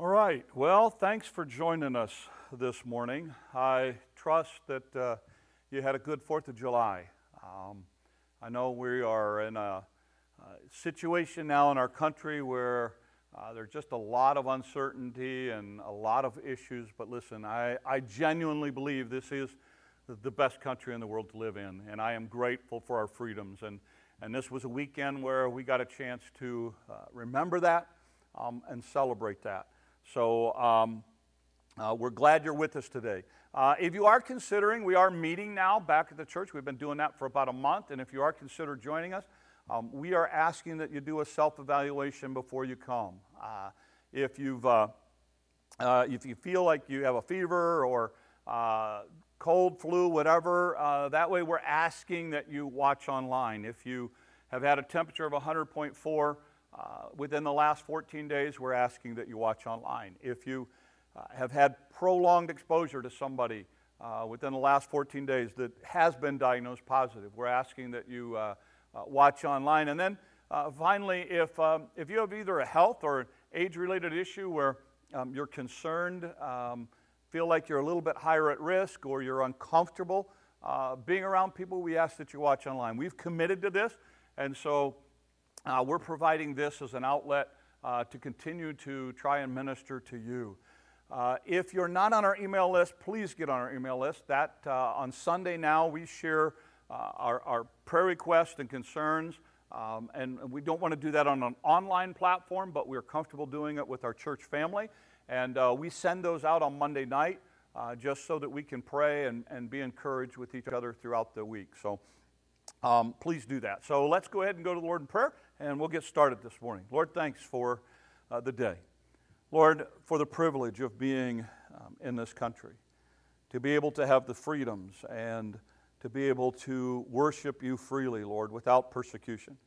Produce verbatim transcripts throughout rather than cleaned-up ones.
All right, well, thanks for joining us this morning. I trust that uh, you had a good fourth of July. Um, I know we are in a, a situation now in our country where uh, there's just a lot of uncertainty and a lot of issues, but listen, I, I genuinely believe this is the best country in the world to live in, and I am grateful for our freedoms. And, and this was a weekend where we got a chance to uh, remember that um, and celebrate that. So um, uh, we're glad you're with us today. Uh, if you are considering, we are meeting now back at the church. We've been doing that for about a month. And if you are considering joining us, um, we are asking that you do a self-evaluation before you come. Uh, if you've uh, uh, if you feel like you have a fever or uh, cold, flu, whatever, uh, that way we're asking that you watch online. If you have had a temperature of one hundred point four, Uh, within the last fourteen days, we're asking that you watch online. If you uh, have had prolonged exposure to somebody uh, within the last fourteen days that has been diagnosed positive, we're asking that you uh, uh, watch online. And then uh, finally, if um, if you have either a health or an age-related issue where um, you're concerned, um, feel like you're a little bit higher at risk, or you're uncomfortable uh, being around people, we ask that you watch online. We've committed to this, and so Uh, we're providing this as an outlet uh, to continue to try and minister to you. Uh, if you're not on our email list, please get on our email list. That uh, on Sunday now, we share uh, our, our prayer requests and concerns. Um, and we don't want to do that on an online platform, but we're comfortable doing it with our church family. And uh, we send those out on Monday night uh, just so that we can pray and, and be encouraged with each other throughout the week. So um, please do that. So let's go ahead and go to the Lord in prayer. And we'll get started this morning. Lord, thanks for uh, the day. Lord, for the privilege of being um, in this country, to be able to have the freedoms and to be able to worship you freely, Lord, without persecution.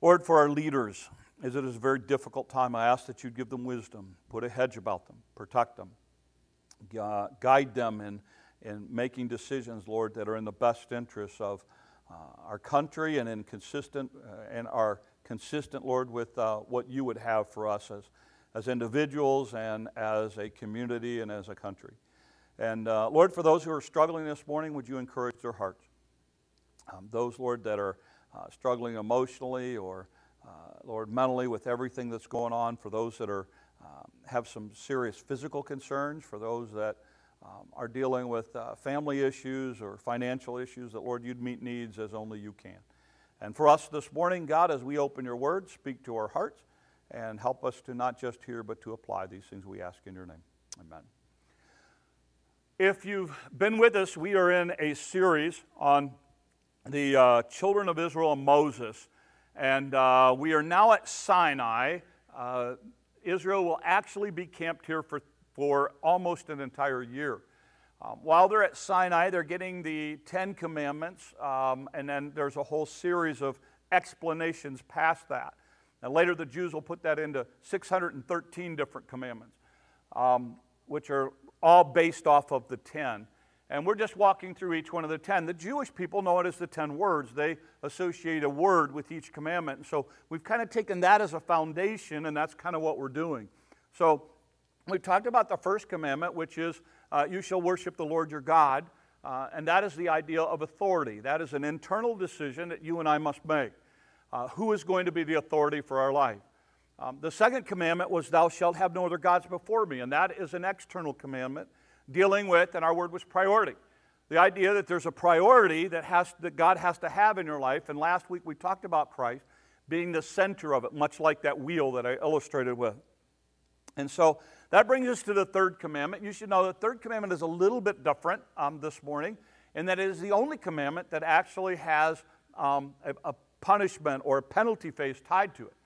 Lord, for our leaders, as it is a very difficult time, I ask that you give them wisdom, put a hedge about them, protect them, uh, guide them in, in making decisions, Lord, that are in the best interests of Uh, our country and in consistent uh, and are consistent, Lord, with uh, what you would have for us as, as individuals and as a community and as a country. And uh, Lord, for those who are struggling this morning, would you encourage their hearts? Um, those, Lord, that are uh, struggling emotionally or, uh, Lord, mentally with everything that's going on, for those that are um, have some serious physical concerns, for those that Um, are dealing with uh, family issues or financial issues, that, Lord, you'd meet needs as only you can. And for us this morning, God, as we open your word, speak to our hearts and help us to not just hear but to apply these things we ask in your name. Amen. If you've been with us, we are in a series on the uh, children of Israel and Moses. And uh, we are now at Sinai. Uh, Israel will actually be camped here for for almost an entire year. Um, while they're at Sinai, they're getting the Ten Commandments, um, and then there's a whole series of explanations past that. And later the Jews will put that into six hundred thirteen different commandments, um, which are all based off of the Ten. And we're just walking through each one of the Ten. The Jewish people know it as the Ten Words. They associate a word with each commandment. And so we've kind of taken that as a foundation, and that's kind of what we're doing. So we've talked about the first commandment, which is uh, you shall worship the Lord your God, uh, and that is the idea of authority. That is an internal decision that you and I must make. Uh, who is going to be the authority for our life? Um, the second commandment was thou shalt have no other gods before me, and that is an external commandment dealing with, and our word was priority. The idea that there's a priority that, has, that God has to have in your life, and last week we talked about Christ being the center of it, much like that wheel that I illustrated with. And so that brings us to the third commandment. You should know the third commandment is a little bit different um, this morning, and that it is the only commandment that actually has um, a, a punishment or a penalty phase tied to it.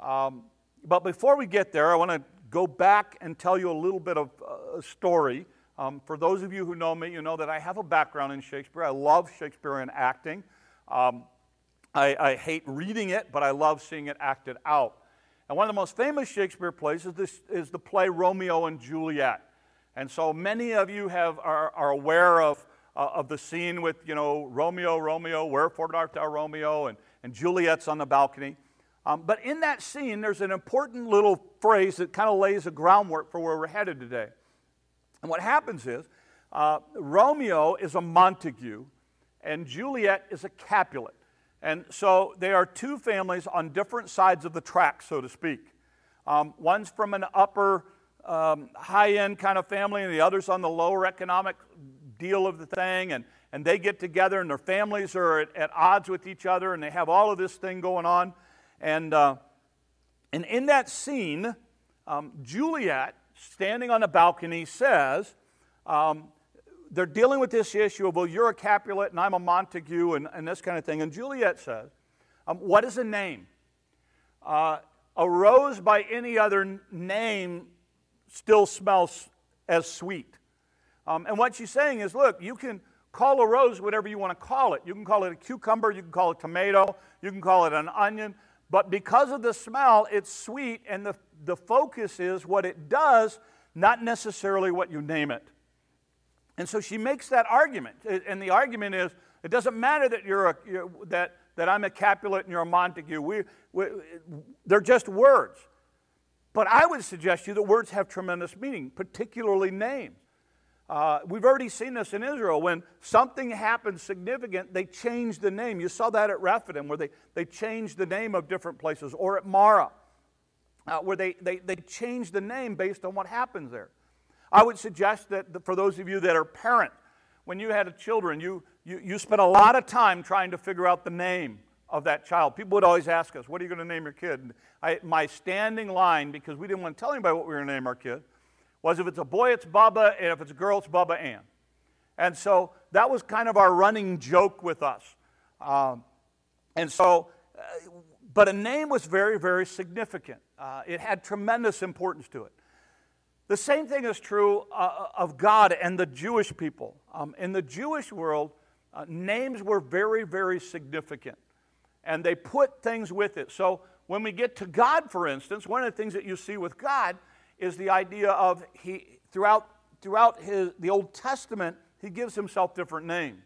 Um, but before we get there, I want to go back and tell you a little bit of a story. Um, for those of you who know me, you know that I have a background in Shakespeare. I love Shakespearean acting. Um, I, I hate reading it, but I love seeing it acted out. And one of the most famous Shakespeare plays is, this, is the play Romeo and Juliet. And so many of you have, are, are aware of, uh, of the scene with, you know, Romeo, Romeo, wherefore art thou Romeo, and, and Juliet's on the balcony. Um, but in that scene, there's an important little phrase that kind of lays the groundwork for where we're headed today. And what happens is, uh, Romeo is a Montague, and Juliet is a Capulet. And so they are two families on different sides of the track, so to speak. Um, one's from an upper, um, high-end kind of family, and the other's on the lower economic deal of the thing, and, and they get together, and their families are at, at odds with each other, and they have all of this thing going on. And, uh, and in that scene, um, Juliet, standing on a balcony, says, um, they're dealing with this issue of, well, you're a Capulet, and I'm a Montague, and, and this kind of thing. And Juliet says, um, what is a name? Uh, a rose by any other name still smells as sweet. Um, and what she's saying is, look, you can call a rose whatever you want to call it. You can call it a cucumber, you can call it tomato, you can call it an onion, but because of the smell, it's sweet, and the, the focus is what it does, not necessarily what you name it. And so she makes that argument, and the argument is, it doesn't matter that you're a, you're, that that I'm a Capulet and you're a Montague. We, we they're just words. But I would suggest to you that words have tremendous meaning, particularly names. Uh, we've already seen this in Israel. When something happens significant, they change the name. You saw that at Rephidim, where they, they changed the name of different places, or at Marah, uh, where they, they, they change the name based on what happens there. I would suggest that for those of you that are parents, when you had children, you, you, you spent a lot of time trying to figure out the name of that child. People would always ask us, what are you going to name your kid? And I, my standing line, because we didn't want to tell anybody what we were going to name our kid, was if it's a boy, it's Bubba, and if it's a girl, it's Bubba Ann. And so that was kind of our running joke with us. Um, and so, uh, but a name was very, very significant. Uh, it had tremendous importance to it. The same thing is true uh, of God and the Jewish people. Um, in the Jewish world, uh, names were very, very significant, and they put things with it. So when we get to God, for instance, one of the things that you see with God is the idea of he throughout throughout his the Old Testament, he gives himself different names.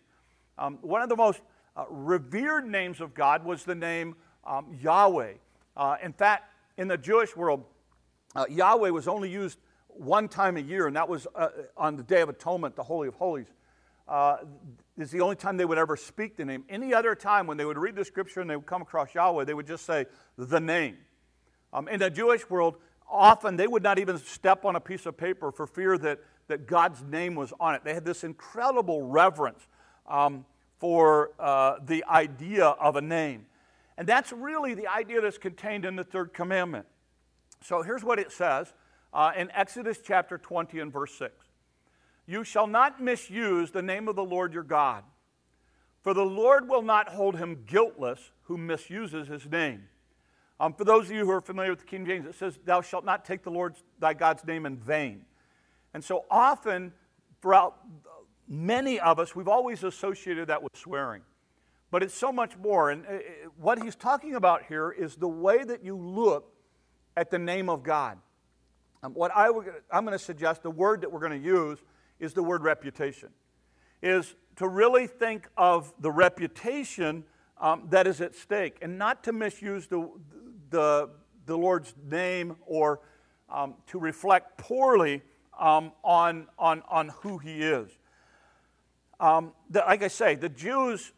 Um, one of the most uh, revered names of God was the name um, Yahweh. Uh, in fact, in the Jewish world, uh, Yahweh was only used one time a year, and that was uh, on the Day of Atonement, the Holy of Holies. Uh, is the only time they would ever speak the name. Any other time when they would read the Scripture and they would come across Yahweh, they would just say the name. Um, in the Jewish world, often they would not even step on a piece of paper for fear that, that God's name was on it. They had this incredible reverence um, for uh, the idea of a name. And that's really the idea that's contained in the third commandment. So here's what it says uh, in Exodus chapter twenty and verse six. You shall not misuse the name of the Lord your God, for the Lord will not hold him guiltless who misuses his name. Um, for those of you who are familiar with the King James, it says, thou shalt not take the Lord thy God's name in vain. And so often, throughout many of us, we've always associated that with swearing. But it's so much more. And it, what he's talking about here is the way that you look at the name of God. Um, what I w- I'm going to suggest, the word that we're going to use is the word reputation. Is to really think of the reputation um, that is at stake, and not to misuse the The, the Lord's name, or um, to reflect poorly um, on, on, on who he is. Um, the, like I say, the Jews,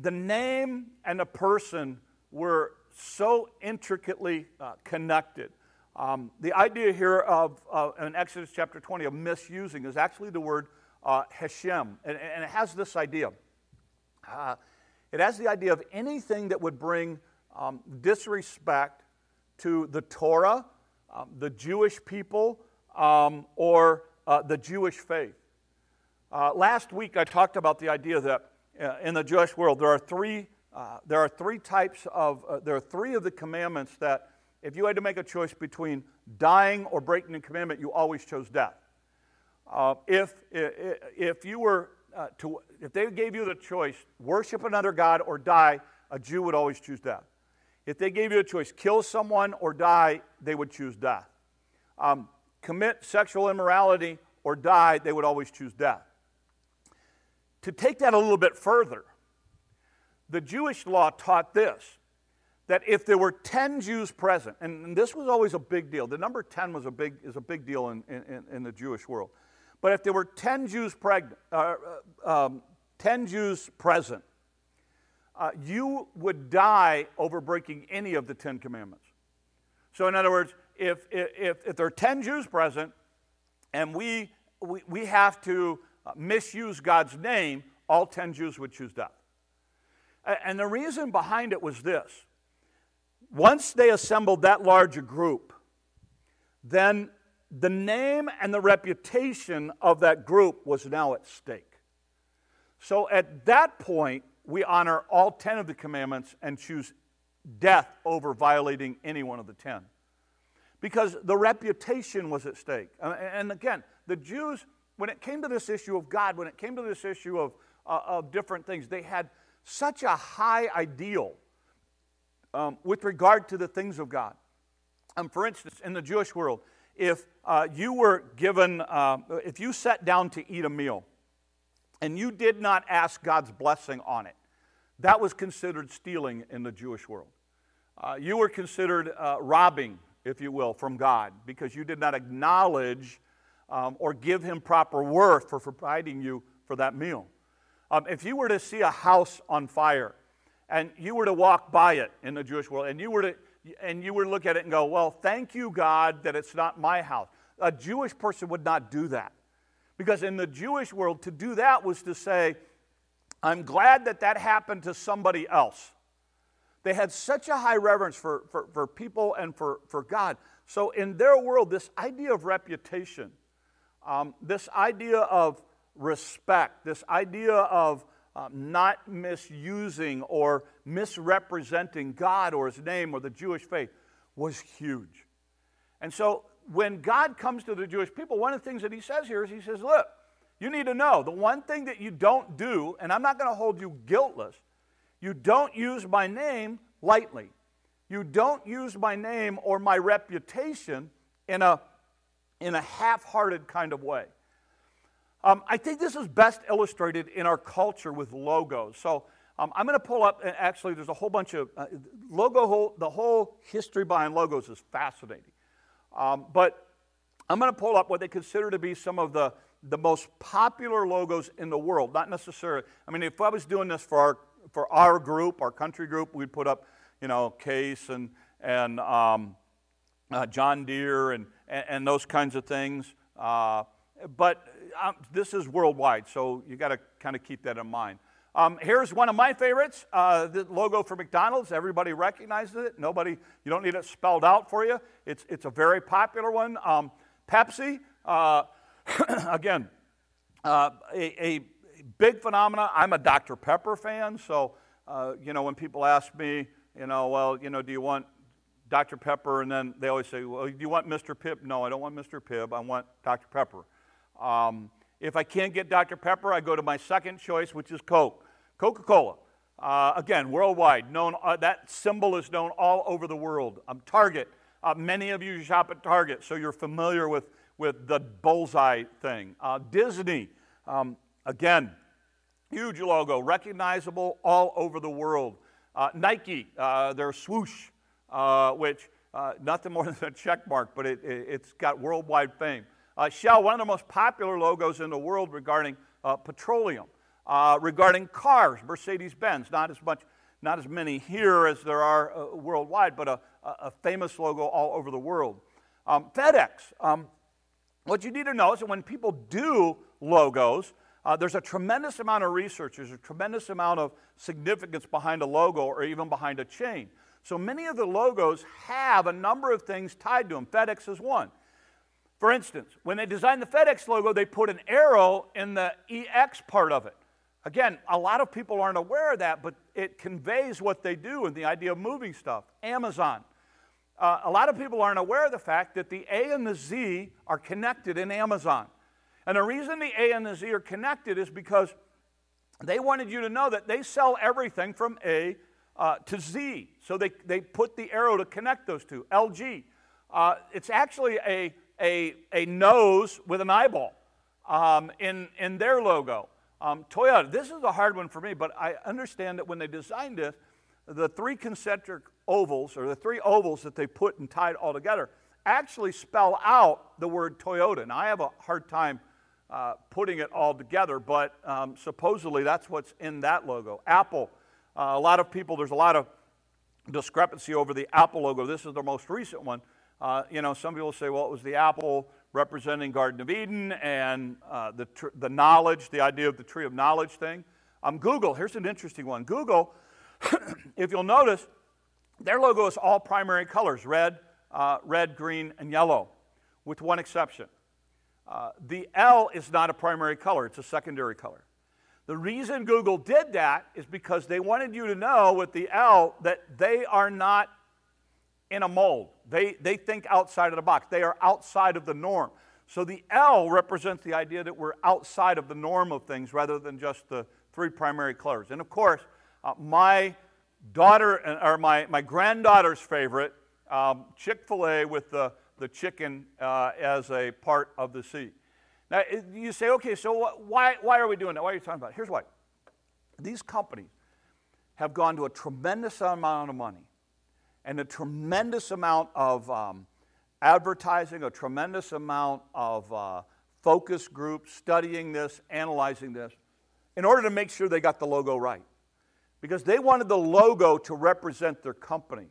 the name and the person were so intricately uh, connected. Um, the idea here of, uh, in Exodus chapter twenty, of misusing is actually the word uh, Hashem, and, and it has this idea. Uh, it has the idea of anything that would bring Um, disrespect to the Torah, um, the Jewish people, um, or uh, the Jewish faith. Uh, last week I talked about the idea that uh, in the Jewish world there are three uh, there are three types of uh, there are three of the commandments that if you had to make a choice between dying or breaking the commandment, you always chose death. Uh, if if you were uh, to if they gave you the choice, worship another god or die, a Jew would always choose death. If they gave you a choice, kill someone or die, they would choose death. Um, commit sexual immorality or die, they would always choose death. To take that a little bit further, the Jewish law taught this, that if there were ten Jews present, and, and this was always a big deal. The number ten was a big is a big deal in, in, in the Jewish world. But if there were ten Jews pregnant, uh, um, ten Jews present, uh, you would die over breaking any of the Ten Commandments. So, in other words, if if if there are ten Jews present, and we we, we have to misuse God's name, all ten Jews would choose death. And the reason behind it was this. Once they assembled that large a group, then the name and the reputation of that group was now at stake. So at that point, we honor all ten of the commandments and choose death over violating any one of the ten. Because the reputation was at stake. And again, the Jews, when it came to this issue of God, when it came to this issue of, uh, of different things, they had such a high ideal um, with regard to the things of God. Um, for instance, in the Jewish world, if uh, you were given, uh, if you sat down to eat a meal and you did not ask God's blessing on it, that was considered stealing in the Jewish world. Uh, you were considered uh, robbing, if you will, from God because you did not acknowledge um, or give him proper worth for providing you for that meal. Um, if you were to see a house on fire, and you were to walk by it in the Jewish world, and you were to and you were to look at it and go, "Well, thank you, God, that it's not my house." A Jewish person would not do that, because in the Jewish world, to do that was to say, "I'm glad that that happened to somebody else." They had such a high reverence for for, for people and for for God. So in their world, this idea of reputation, um, this idea of respect, this idea of uh, not misusing or misrepresenting God or his name or the Jewish faith was huge. And so when God comes to the Jewish people, one of the things that he says here is he says, look, you need to know the one thing that you don't do, and I'm not going to hold you guiltless, you don't use my name lightly. You don't use my name or my reputation in a, in a half-hearted kind of way. Um, I think this is best illustrated in our culture with logos. So um, I'm going to pull up, and actually there's a whole bunch of, uh, logo. Whole, the whole history behind logos is fascinating. Um, but I'm going to pull up what they consider to be some of the, the most popular logos in the world. Not necessarily, I mean, if I was doing this for our, for our group, our country group, we'd put up, you know, Case and, and um, uh, John Deere and, and, and those kinds of things. Uh, but... Um, this is worldwide, so you got to kind of keep that in mind. Um, here's one of my favorites, uh, the logo for McDonald's. Everybody recognizes it. Nobody, you don't need it spelled out for you. It's it's a very popular one. Um, Pepsi, uh, again, uh, a, a big phenomenon. I'm a Doctor Pepper fan, so uh, you know when people ask me, you know, well, you know, do you want Doctor Pepper? And then they always say, well, do you want Mister Pibb? No, I don't want Mister Pibb. I want Doctor Pepper. Um, if I can't get Doctor Pepper, I go to my second choice, which is Coke. Coca-Cola, uh, again, worldwide. Known, uh, that symbol is known all over the world. Um, Target, uh, many of you shop at Target, so you're familiar with, with the bullseye thing. Uh, Disney, um, again, huge logo, recognizable all over the world. Uh, Nike, uh, their swoosh, uh, which uh, nothing more than a check mark, but it, it, it's got worldwide fame. Uh, Shell, one of the most popular logos in the world regarding uh, petroleum, uh, regarding cars, Mercedes-Benz. Not as much, not as many here as there are uh, worldwide, but a, a famous logo all over the world. Um, FedEx. Um, what you need to know is that when people do logos, uh, there's a tremendous amount of research. There's a tremendous amount of significance behind a logo or even behind a chain. So many of the logos have a number of things tied to them. FedEx is one. For instance, when they designed the FedEx logo, they put an arrow in the E X part of it. Again, a lot of people aren't aware of that, but it conveys what they do and the idea of moving stuff. Amazon. Uh, a lot of people aren't aware of the fact that the A and the Z are connected in Amazon. And the reason the A and the Z are connected is because they wanted you to know that they sell everything from A uh, to Z. So they, they put the arrow to connect those two. L G. Uh, it's actually a... A, a nose with an eyeball um, in, in their logo. Um, Toyota, this is a hard one for me, but I understand that when they designed this, the three concentric ovals, or the three ovals that they put and tied all together, actually spell out the word Toyota. Now, I have a hard time uh, putting it all together, but um, supposedly that's what's in that logo. Apple, uh, a lot of people, there's a lot of discrepancy over the Apple logo. This is the most recent one. Uh, you know, some people say, well, it was the apple representing Garden of Eden and uh, the tr- the knowledge, the idea of the tree of knowledge thing. Um, Google, here's an interesting one. Google, if you'll notice, their logo is all primary colors, red, uh, red, green, and yellow, with one exception. Uh, the L is not a primary color, it's a secondary color. The reason Google did that is because they wanted you to know with the L that they are not in a mold. They, they think outside of the box. They are outside of the norm. So the L represents the idea that we're outside of the norm of things rather than just the three primary colors. And of course, uh, my daughter, or my, my granddaughter's favorite, um, Chick-fil-A with the, the chicken uh, as a part of the seed. Now, you say, okay, so what, why, why are we doing that? Why are you talking about it? Here's why. These companies have gone to a tremendous amount of money and a tremendous amount of um, advertising, a tremendous amount of uh, focus groups, studying this, analyzing this, in order to make sure they got the logo right. Because they wanted the logo to represent their company.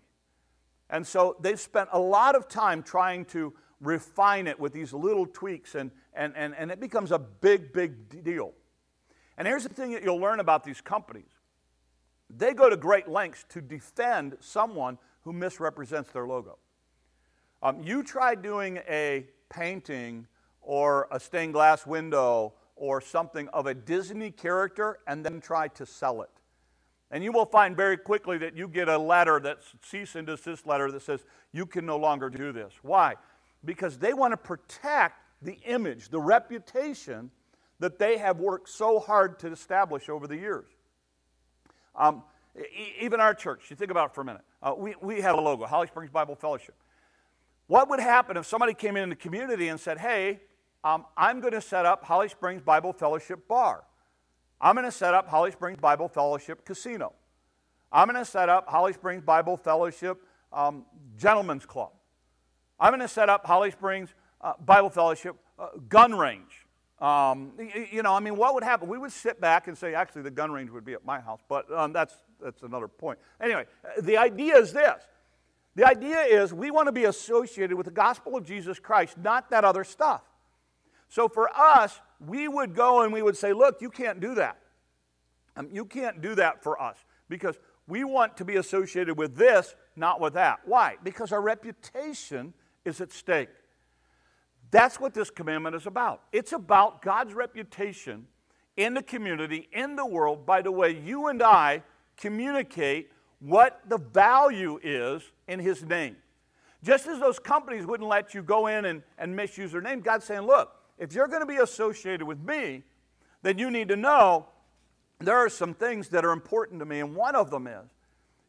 And so they've spent a lot of time trying to refine it with these little tweaks, and, and, and, and it becomes a big, big deal. And here's the thing that you'll learn about these companies. They go to great lengths to defend someone who misrepresents their logo. Um, you try doing a painting or a stained glass window or something of a Disney character and then try to sell it. And you will find very quickly that you get a letter, that cease and desist letter that says, you can no longer do this. Why? Because they want to protect the image, the reputation that they have worked so hard to establish over the years. Um, e- even our church, you think about it for a minute. Uh, we, we have a logo, Holly Springs Bible Fellowship. What would happen if somebody came in the community and said, hey, um, I'm going to set up Holly Springs Bible Fellowship Bar. I'm going to set up Holly Springs Bible Fellowship Casino. I'm going to set up Holly Springs Bible Fellowship um, Gentlemen's Club. I'm going to set up Holly Springs uh, Bible Fellowship uh, Gun Range. Um, you know, I mean, what would happen? We would sit back and say, actually, the gun range would be at my house, but um, that's that's another point. Anyway, the idea is this. The idea is we want to be associated with the gospel of Jesus Christ, not that other stuff. So for us, we would go and we would say, look, you can't do that. Um, you can't do that for us because we want to be associated with this, not with that. Why? Because our reputation is at stake. That's what this commandment is about. It's about God's reputation in the community, in the world, by the way you and I communicate what the value is in His name. Just as those companies wouldn't let you go in and, and misuse their name, God's saying, look, if you're going to be associated with me, then you need to know there are some things that are important to me, and one of them is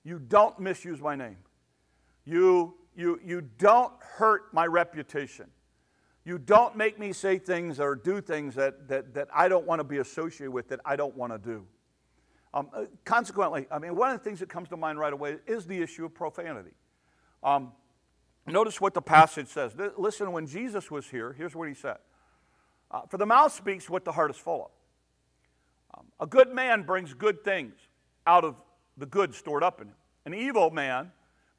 you don't misuse my name. You, you, you don't hurt my reputation. You don't make me say things or do things that, that, that I don't want to be associated with, that I don't want to do. Um, consequently, I mean, one of the things that comes to mind right away is the issue of profanity. Um, notice what the passage says. Listen, when Jesus was here, here's what he said. Uh, For the mouth speaks what the heart is full of. Um, a good man brings good things out of the good stored up in him. An evil man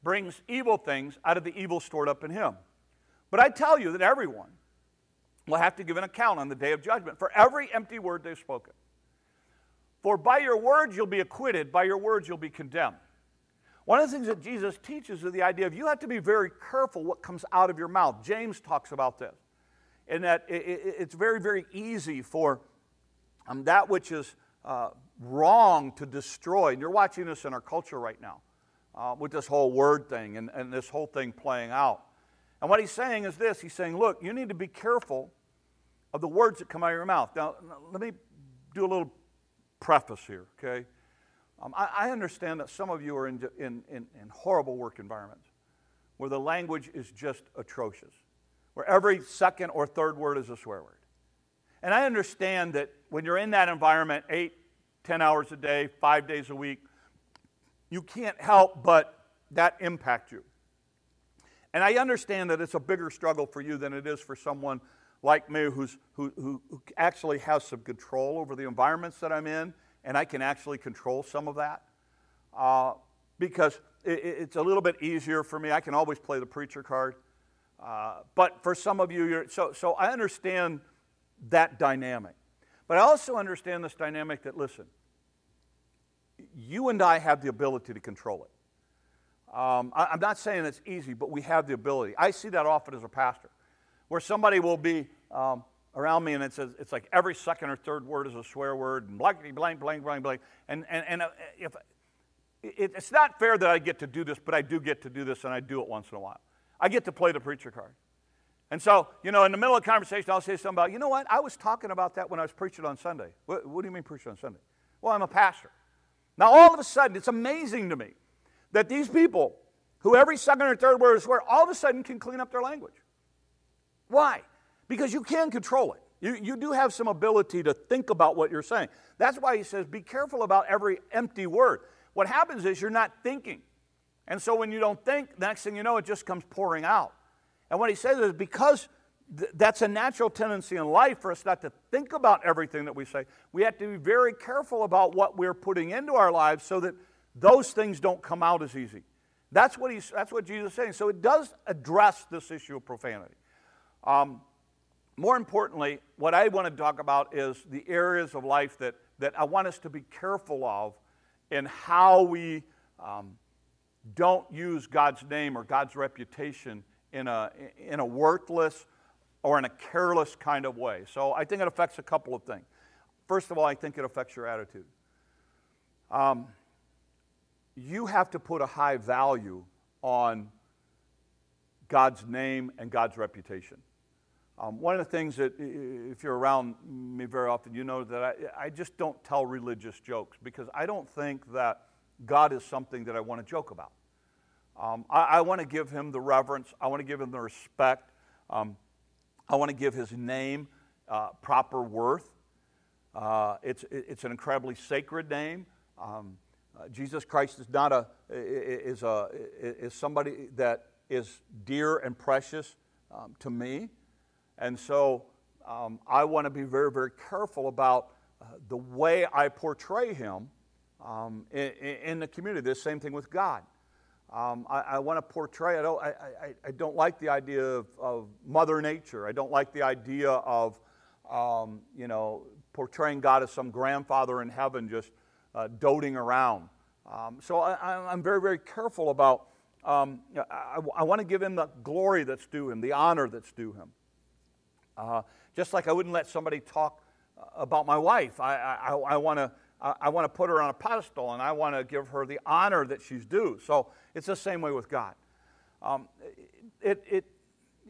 brings evil things out of the evil stored up in him. But I tell you that everyone will have to give an account on the day of judgment for every empty word they've spoken. For by your words you'll be acquitted, by your words you'll be condemned. One of the things that Jesus teaches is the idea of you have to be very careful what comes out of your mouth. James talks about this, in that it's very, very easy for that which is wrong to destroy. And you're watching this in our culture right now with this whole word thing and this whole thing playing out. And what he's saying is this. He's saying, look, you need to be careful of the words that come out of your mouth. Now, let me do a little preface here, okay? Um, I, I understand that some of you are in, in, in, in horrible work environments where the language is just atrocious, where every second or third word is a swear word. And I understand that when you're in that environment, eight, ten hours a day, five days a week, you can't help but that impact you? And I understand that it's a bigger struggle for you than it is for someone like me who's, who, who actually has some control over the environments that I'm in, and I can actually control some of that. Uh, because it, it's a little bit easier for me. I can always play the preacher card. Uh, but for some of you, you're, so, so I understand that dynamic. But I also understand this dynamic that, listen, you and I have the ability to control it. Um, I, I'm not saying it's easy, but we have the ability. I see that often as a pastor, where somebody will be um, around me and it says, it's like every second or third word is a swear word, and blankety blank, blank, blank, blank. And, and, and if, it, it's not fair that I get to do this, but I do get to do this, and I do it once in a while. I get to play the preacher card. And so, you know, in the middle of the conversation, I'll say something about, you know what, I was talking about that when I was preaching on Sunday. What, what do you mean preaching on Sunday? Well, I'm a pastor. Now, all of a sudden, it's amazing to me that these people, who every second or third word is swear, all of a sudden can clean up their language. Why? Because you can control it. You, you do have some ability to think about what you're saying. That's why he says, be careful about every empty word. What happens is you're not thinking. And so when you don't think, the next thing you know, it just comes pouring out. And what he says is, because th- that's a natural tendency in life for us not to think about everything that we say, we have to be very careful about what we're putting into our lives so that those things don't come out as easy. That's what he's, that's what Jesus is saying. So it does address this issue of profanity. Um, more importantly, what I want to talk about is the areas of life that, that I want us to be careful of in how we um, don't use God's name or God's reputation in a in a worthless or in a careless kind of way. So I think it affects a couple of things. First of all, I think it affects your attitude. Um, you have to put a high value on God's name and God's reputation. Um, one of the things that, if you're around me very often, you know that I, I just don't tell religious jokes, because I don't think that God is something that I want to joke about. Um, I, I want to give him the reverence. I want to give him the respect. Um, I want to give his name uh, proper worth. Uh, it's it's an incredibly sacred name. Um, uh, Jesus Christ is not a is a is somebody that is dear and precious um, to me, and so um, I want to be very very careful about uh, the way I portray him um, in, in the community. The same thing with God. Um, I, I want to portray, I don't, I, I, I don't like the idea of, of Mother Nature. I don't like the idea of, um, you know, portraying God as some grandfather in heaven just uh, doting around. Um, so I, I, I'm very, very careful about, um, I, I want to give him the glory that's due him, the honor that's due him. Uh, just like I wouldn't let somebody talk about my wife. I, I, I want to. I want to put her on a pedestal, and I want to give her the honor that she's due. So it's the same way with God. Um, it, it,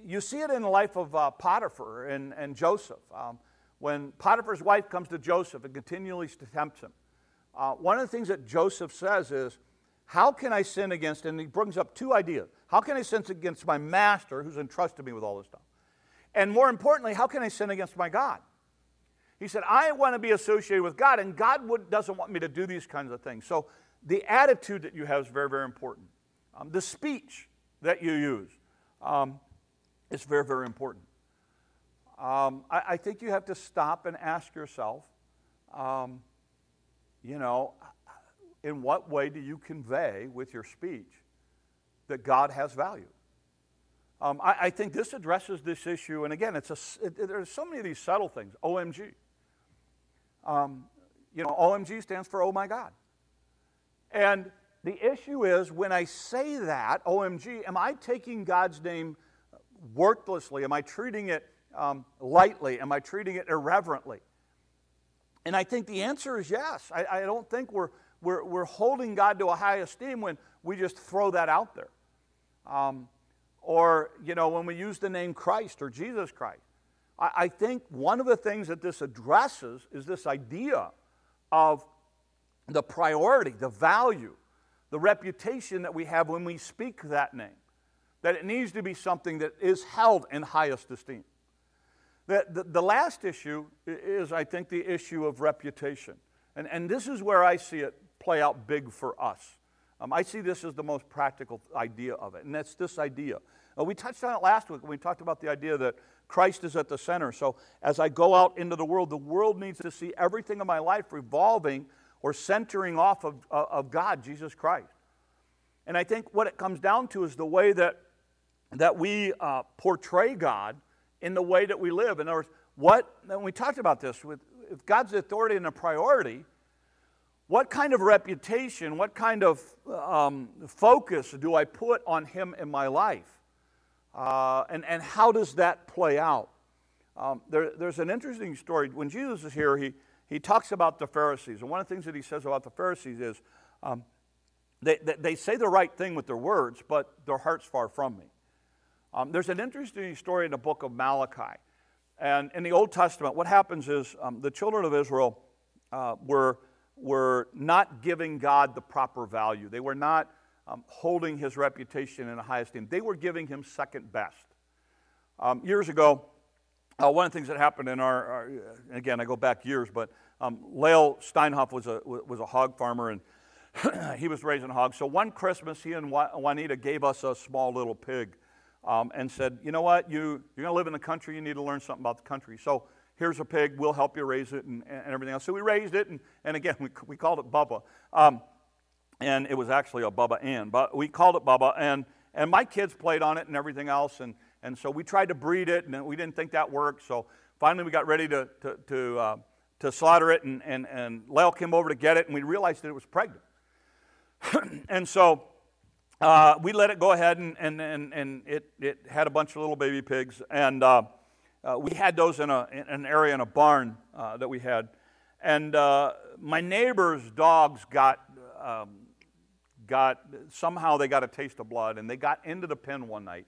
you see it in the life of uh, Potiphar and, and Joseph. Um, when Potiphar's wife comes to Joseph and continually tempts him, uh, one of the things that Joseph says is, how can I sin against, and he brings up two ideas. How can I sin against my master who's entrusted me with all this stuff? And more importantly, how can I sin against my God? He said, I want to be associated with God, and God would, doesn't want me to do these kinds of things. So the attitude that you have is very, very important. Um, the speech that you use um, is very, very important. Um, I, I think you have to stop and ask yourself, um, you know, in what way do you convey with your speech that God has value? Um, I, I think this addresses this issue, and again, it's a, it, there's so many of these subtle things. O M G. Um, you know, O M G stands for, oh my God. And the issue is, when I say that, O M G, am I taking God's name worthlessly? Am I treating it um, lightly? Am I treating it irreverently? And I think the answer is yes. I, I don't think we're, we're, we're holding God to a high esteem when we just throw that out there. Um, or, you know, when we use the name Christ or Jesus Christ. I think one of the things that this addresses is this idea of the priority, the value, the reputation that we have when we speak that name, that it needs to be something that is held in highest esteem. The, the, the last issue is, I think, the issue of reputation. And, and this is where I see it play out big for us. Um, I see this as the most practical idea of it, and that's this idea. Now, we touched on it last week when we talked about the idea that Christ is at the center. So as I go out into the world, the world needs to see everything in my life revolving or centering off of, uh, of God, Jesus Christ. And I think what it comes down to is the way that, that we uh, portray God in the way that we live. In other words, what, and we talked about this, with, if God's authority and a priority, what kind of reputation, what kind of um, focus do I put on Him in my life? Uh, and, and how does that play out? Um, there, there's an interesting story. When Jesus is here, he, he talks about the Pharisees. And one of the things that he says about the Pharisees is um, they, they, they say the right thing with their words, but their heart's far from me. Um, there's an interesting story in the book of Malachi. And in the Old Testament, what happens is um, the children of Israel uh, were, were not giving God the proper value. They were not Um, holding his reputation in the highest esteem. They were giving him second best. Um, years ago, uh, one of the things that happened in our, our again, I go back years, but um, Lael Steinhoff was a was a hog farmer, and he was raising hogs. So one Christmas, he and Juanita gave us a small little pig um, and said, you know what, you, you're going to live in the country, you need to learn something about the country. So here's a pig, we'll help you raise it and, and everything else. So we raised it, and, and again, we, we called it Bubba. Um, And it was actually a Bubba Ann, but we called it Bubba, and, and my kids played on it and everything else, and, and so we tried to breed it, and we didn't think that worked, so finally we got ready to to to, uh, to slaughter it, and, and, and Lael came over to get it, and we realized that it was pregnant. And so uh, we let it go ahead, and and, and, and it, it had a bunch of little baby pigs, and uh, uh, we had those in, a, in an area in a barn uh, that we had, and uh, my neighbor's dogs got... Um, got somehow they got a taste of blood, and they got into the pen one night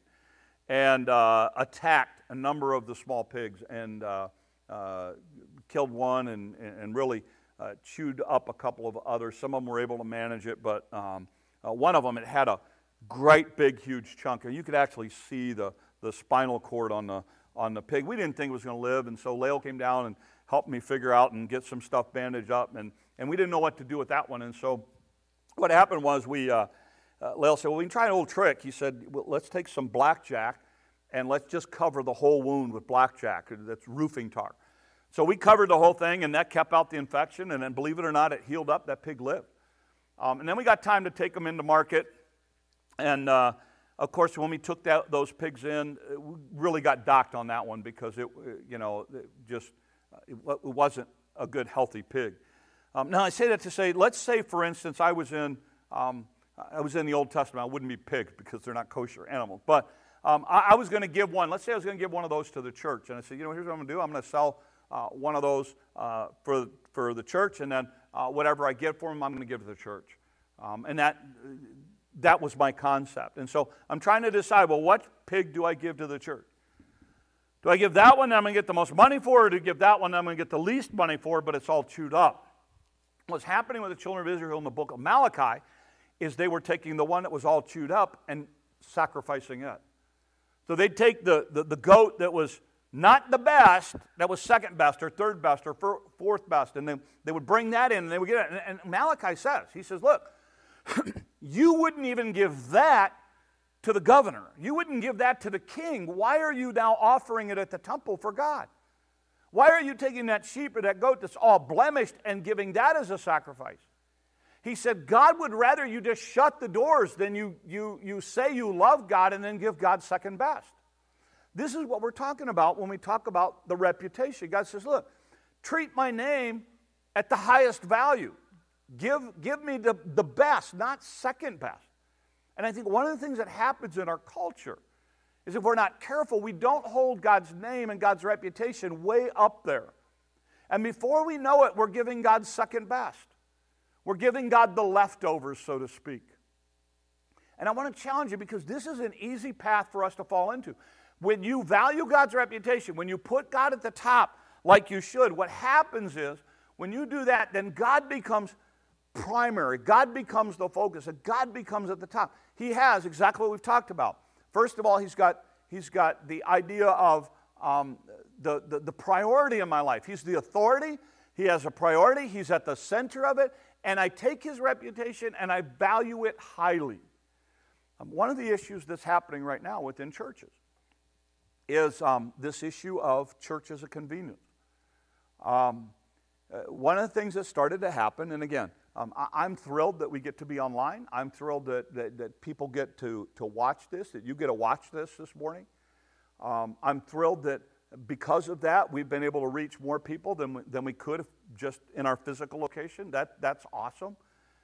and uh, attacked a number of the small pigs, and uh, uh, killed one, and, and really uh, chewed up a couple of others. Some of them were able to manage it, but um, uh, one of them, it had a great big huge chunk, and you could actually see the, the spinal cord on the on the pig. We didn't think it was going to live, and so Lael came down and helped me figure out and get some stuff bandaged up, and, and we didn't know what to do with that one, and so what happened was we, uh, uh, Lael said, well, we can try an old trick. He said, well, let's take some blackjack and let's just cover the whole wound with blackjack. That's roofing tar. So we covered the whole thing, and that kept out the infection. And then, believe it or not, it healed up. That pig lived. Um, and then we got time to take them into market. And, uh, of course, when we took that, those pigs in, we really got docked on that one because it, you know, it just it wasn't a good, healthy pig. Um, now I say that to say, let's say for instance, I was in um, I was in the Old Testament. I wouldn't be pigs because they're not kosher animals. But um, I, I was going to give one. Let's say I was going to give one of those to the church, and I said, you know, here's what I'm going to do. I'm going to sell uh, one of those uh, for for the church, and then uh, whatever I get for them, I'm going to give to the church. Um, and that that was my concept. And so I'm trying to decide, well, what pig do I give to the church? Do I give that one that I'm going to get the most money for, or do I give that one that I'm going to get the least money for, but it's all chewed up? What's happening with the children of Israel in the book of Malachi is they were taking the one that was all chewed up and sacrificing it. So they'd take the, the, the goat that was not the best, that was second best or third best or fir- fourth best, and they, they would bring that in and they would get it. And, and Malachi says, he says, look, you wouldn't even give that to the governor. You wouldn't give that to the king. Why are you now offering it at the temple for God? Why are you taking that sheep or that goat that's all blemished and giving that as a sacrifice? He said, God would rather you just shut the doors than you, you, you say you love God and then give God second best. This is what we're talking about when we talk about the reputation. God says, look, treat my name at the highest value. Give, give me the, the best, not second best. And I think one of the things that happens in our culture is if we're not careful, we don't hold God's name and God's reputation way up there. And before we know it, we're giving God second best. We're giving God the leftovers, so to speak. And I want to challenge you because this is an easy path for us to fall into. When you value God's reputation, when you put God at the top like you should, what happens is when you do that, then God becomes primary. God becomes the focus, and God becomes at the top. He has exactly what we've talked about. First of all, he's got, he's got the idea of um, the, the, the priority in my life. He's the authority. He has a priority. He's at the center of it. and I take his reputation and I value it highly. Um, one of the issues that's happening right now within churches is um, this issue of church as a convenience. Um, uh, one of the things that started to happen, and again, um, I, I'm thrilled that we get to be online. I'm thrilled that, that, that people get to, to watch this, that you get to watch this this morning. Um, I'm thrilled that because of that, we've been able to reach more people than we, than we could have just in our physical location. That that's awesome.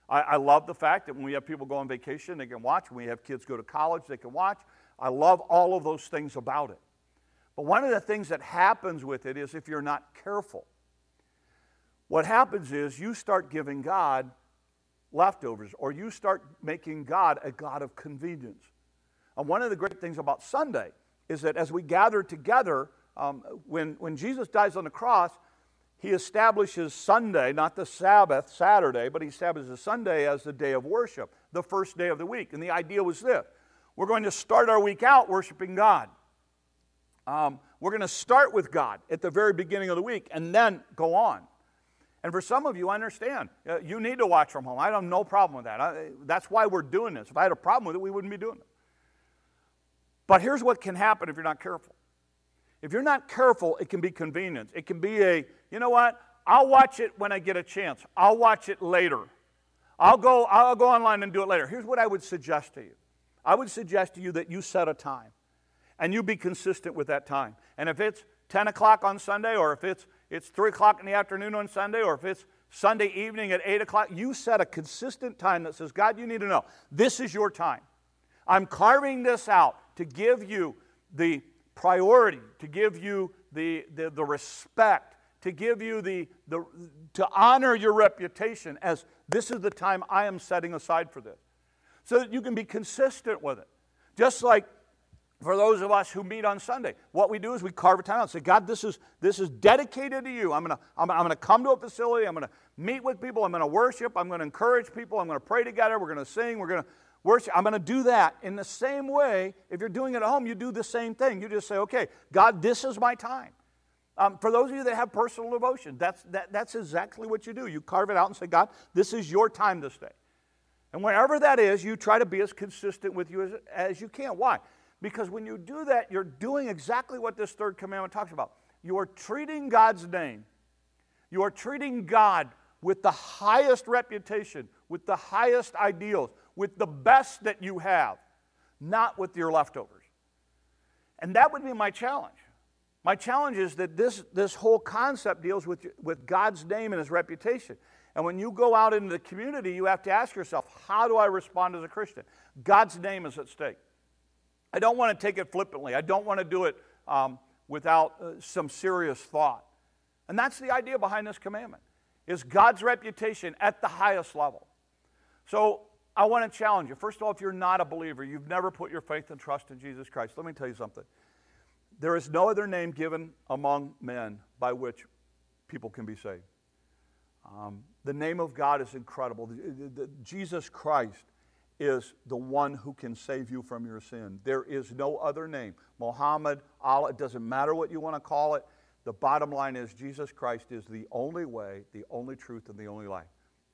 I, I love the fact that when we have people go on vacation, they can watch. When we have kids go to college, they can watch. I love all of those things about it. But one of the things that happens with it is if you're not careful, what happens is you start giving God leftovers, or you start making God a God of convenience. And one of the great things about Sunday is that as we gather together, um, when, when Jesus dies on the cross, he establishes Sunday, not the Sabbath, Saturday, but he establishes Sunday as the day of worship, the first day of the week. And the idea was this: we're going to start our week out worshiping God. Um, we're going to start with God at the very beginning of the week and then go on. And for some of you, I understand. Uh, you need to watch from home. I have no problem with that. I, that's why we're doing this. If I had a problem with it, we wouldn't be doing it. But here's what can happen if you're not careful. If you're not careful, it can be convenience. It can be a, you know what, I'll watch it when I get a chance. I'll watch it later. I'll go, I'll go online and do it later. Here's what I would suggest to you. I would suggest to you that you set a time, and you be consistent with that time. And if it's ten o'clock on Sunday, or if it's it's three o'clock in the afternoon on Sunday, or if it's Sunday evening at eight o'clock, you set a consistent time that says, God, you need to know, this is your time. I'm carving this out to give you the priority, to give you the, the, the respect, to give you the, the, to honor your reputation as this is the time I am setting aside for this, so that you can be consistent with it. Just like for those of us who meet on Sunday, what we do is we carve a time out and say, God, this is this is dedicated to you. I'm gonna I'm, I'm gonna come to a facility. I'm gonna meet with people. I'm gonna worship. I'm gonna encourage people. I'm gonna pray together. We're gonna sing. We're gonna worship. I'm gonna do that in the same way. If you're doing it at home, you do the same thing. You just say, okay, God, this is my time. Um, for those of you that have personal devotion, that's that that's exactly what you do. You carve it out and say, God, this is your time this day. And wherever that is, you try to be as consistent with you as, as you can. Why? Because when you do that, you're doing exactly what this third commandment talks about. You are treating God's name. You are treating God with the highest reputation, with the highest ideals, with the best that you have, not with your leftovers. And that would be my challenge. My challenge is that this, this whole concept deals with, with God's name and his reputation. And when you go out into the community, you have to ask yourself, how do I respond as a Christian? God's name is at stake. I don't want to take it flippantly. I don't want to do it um, without uh, some serious thought. And that's the idea behind this commandment, is God's reputation at the highest level. So I want to challenge you. First of all, if you're not a believer, you've never put your faith and trust in Jesus Christ, let me tell you something. There is no other name given among men by which people can be saved. Um, the name of God is incredible. The, the, the, Jesus Christ is the one who can save you from your sin. There is no other name. Muhammad, Allah, it doesn't matter what you want to call it. The bottom line is Jesus Christ is the only way, the only truth, and the only life.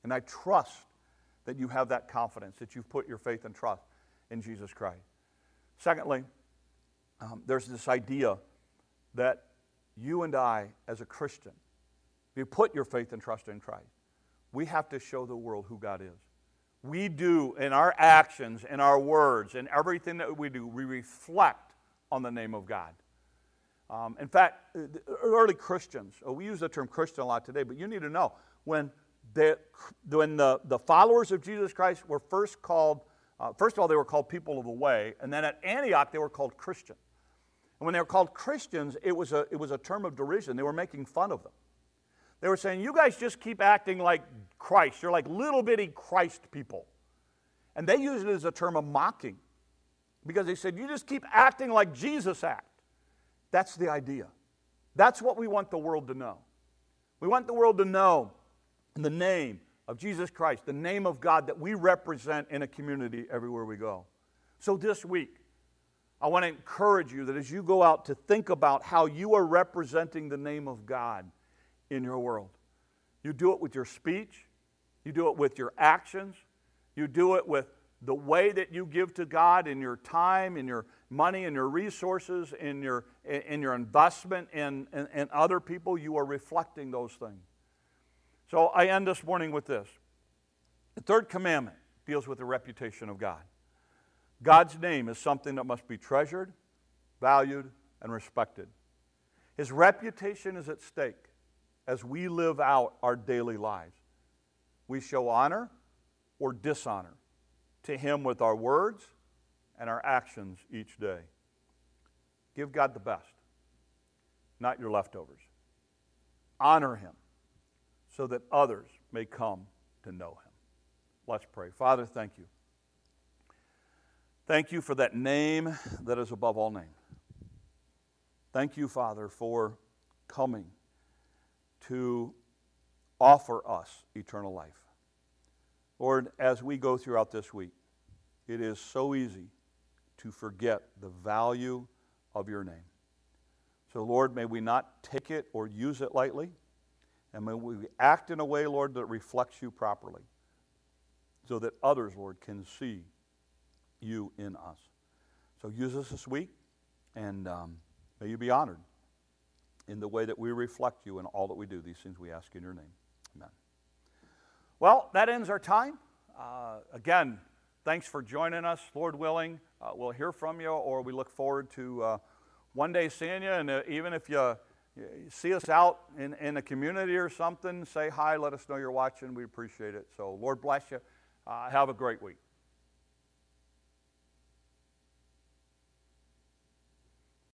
And I trust that you have that confidence, that you've put your faith and trust in Jesus Christ. Secondly, um, there's this idea that you and I, as a Christian, if you put your faith and trust in Christ, we have to show the world who God is. We do, in our actions, in our words, in everything that we do, we reflect on the name of God. Um, in fact, early Christians, we use the term Christian a lot today, but you need to know, when the, when the, the followers of Jesus Christ were first called, uh, first of all, they were called people of the way, and then at Antioch, they were called Christian. And when they were called Christians, it was a, it was a term of derision. They were making fun of them. They were saying, you guys just keep acting like Christ. You're like little bitty Christ people. And they used it as a term of mocking because they said, you just keep acting like Jesus acted. That's the idea. That's what we want the world to know. We want the world to know the name of Jesus Christ, the name of God that we represent in a community everywhere we go. So this week, I want to encourage you that as you go out to think about how you are representing the name of God in your world. You do it with your speech. You do it with your actions. You do it with the way that you give to God in your time, in your money, in your resources, in your, in your investment in, in, in other people. You are reflecting those things. So I end this morning with this. The third commandment deals with the reputation of God. God's name is something that must be treasured, valued, and respected. His reputation is at stake as we live out our daily lives. We show honor or dishonor to Him with our words and our actions each day. Give God the best, not your leftovers. Honor Him so that others may come to know Him. Let's pray. Father, thank you. Thank you for that name that is above all names. Thank you, Father, for coming to offer us eternal life. Lord, as we go throughout this week, it is so easy to forget the value of your name. So, Lord, may we not take it or use it lightly, and may we act in a way, Lord, that reflects you properly, so that others, Lord, can see you in us. So use us this week, and um, may you be honored in the way that we reflect you in all that we do. These things we ask in your name. Amen. Well, that ends our time. Uh, again, thanks for joining us. Lord willing, uh, we'll hear from you, or we look forward to uh, one day seeing you. And uh, even if you see us out in, in a community or something, say hi, let us know you're watching. We appreciate it. So Lord bless you. Uh, have a great week.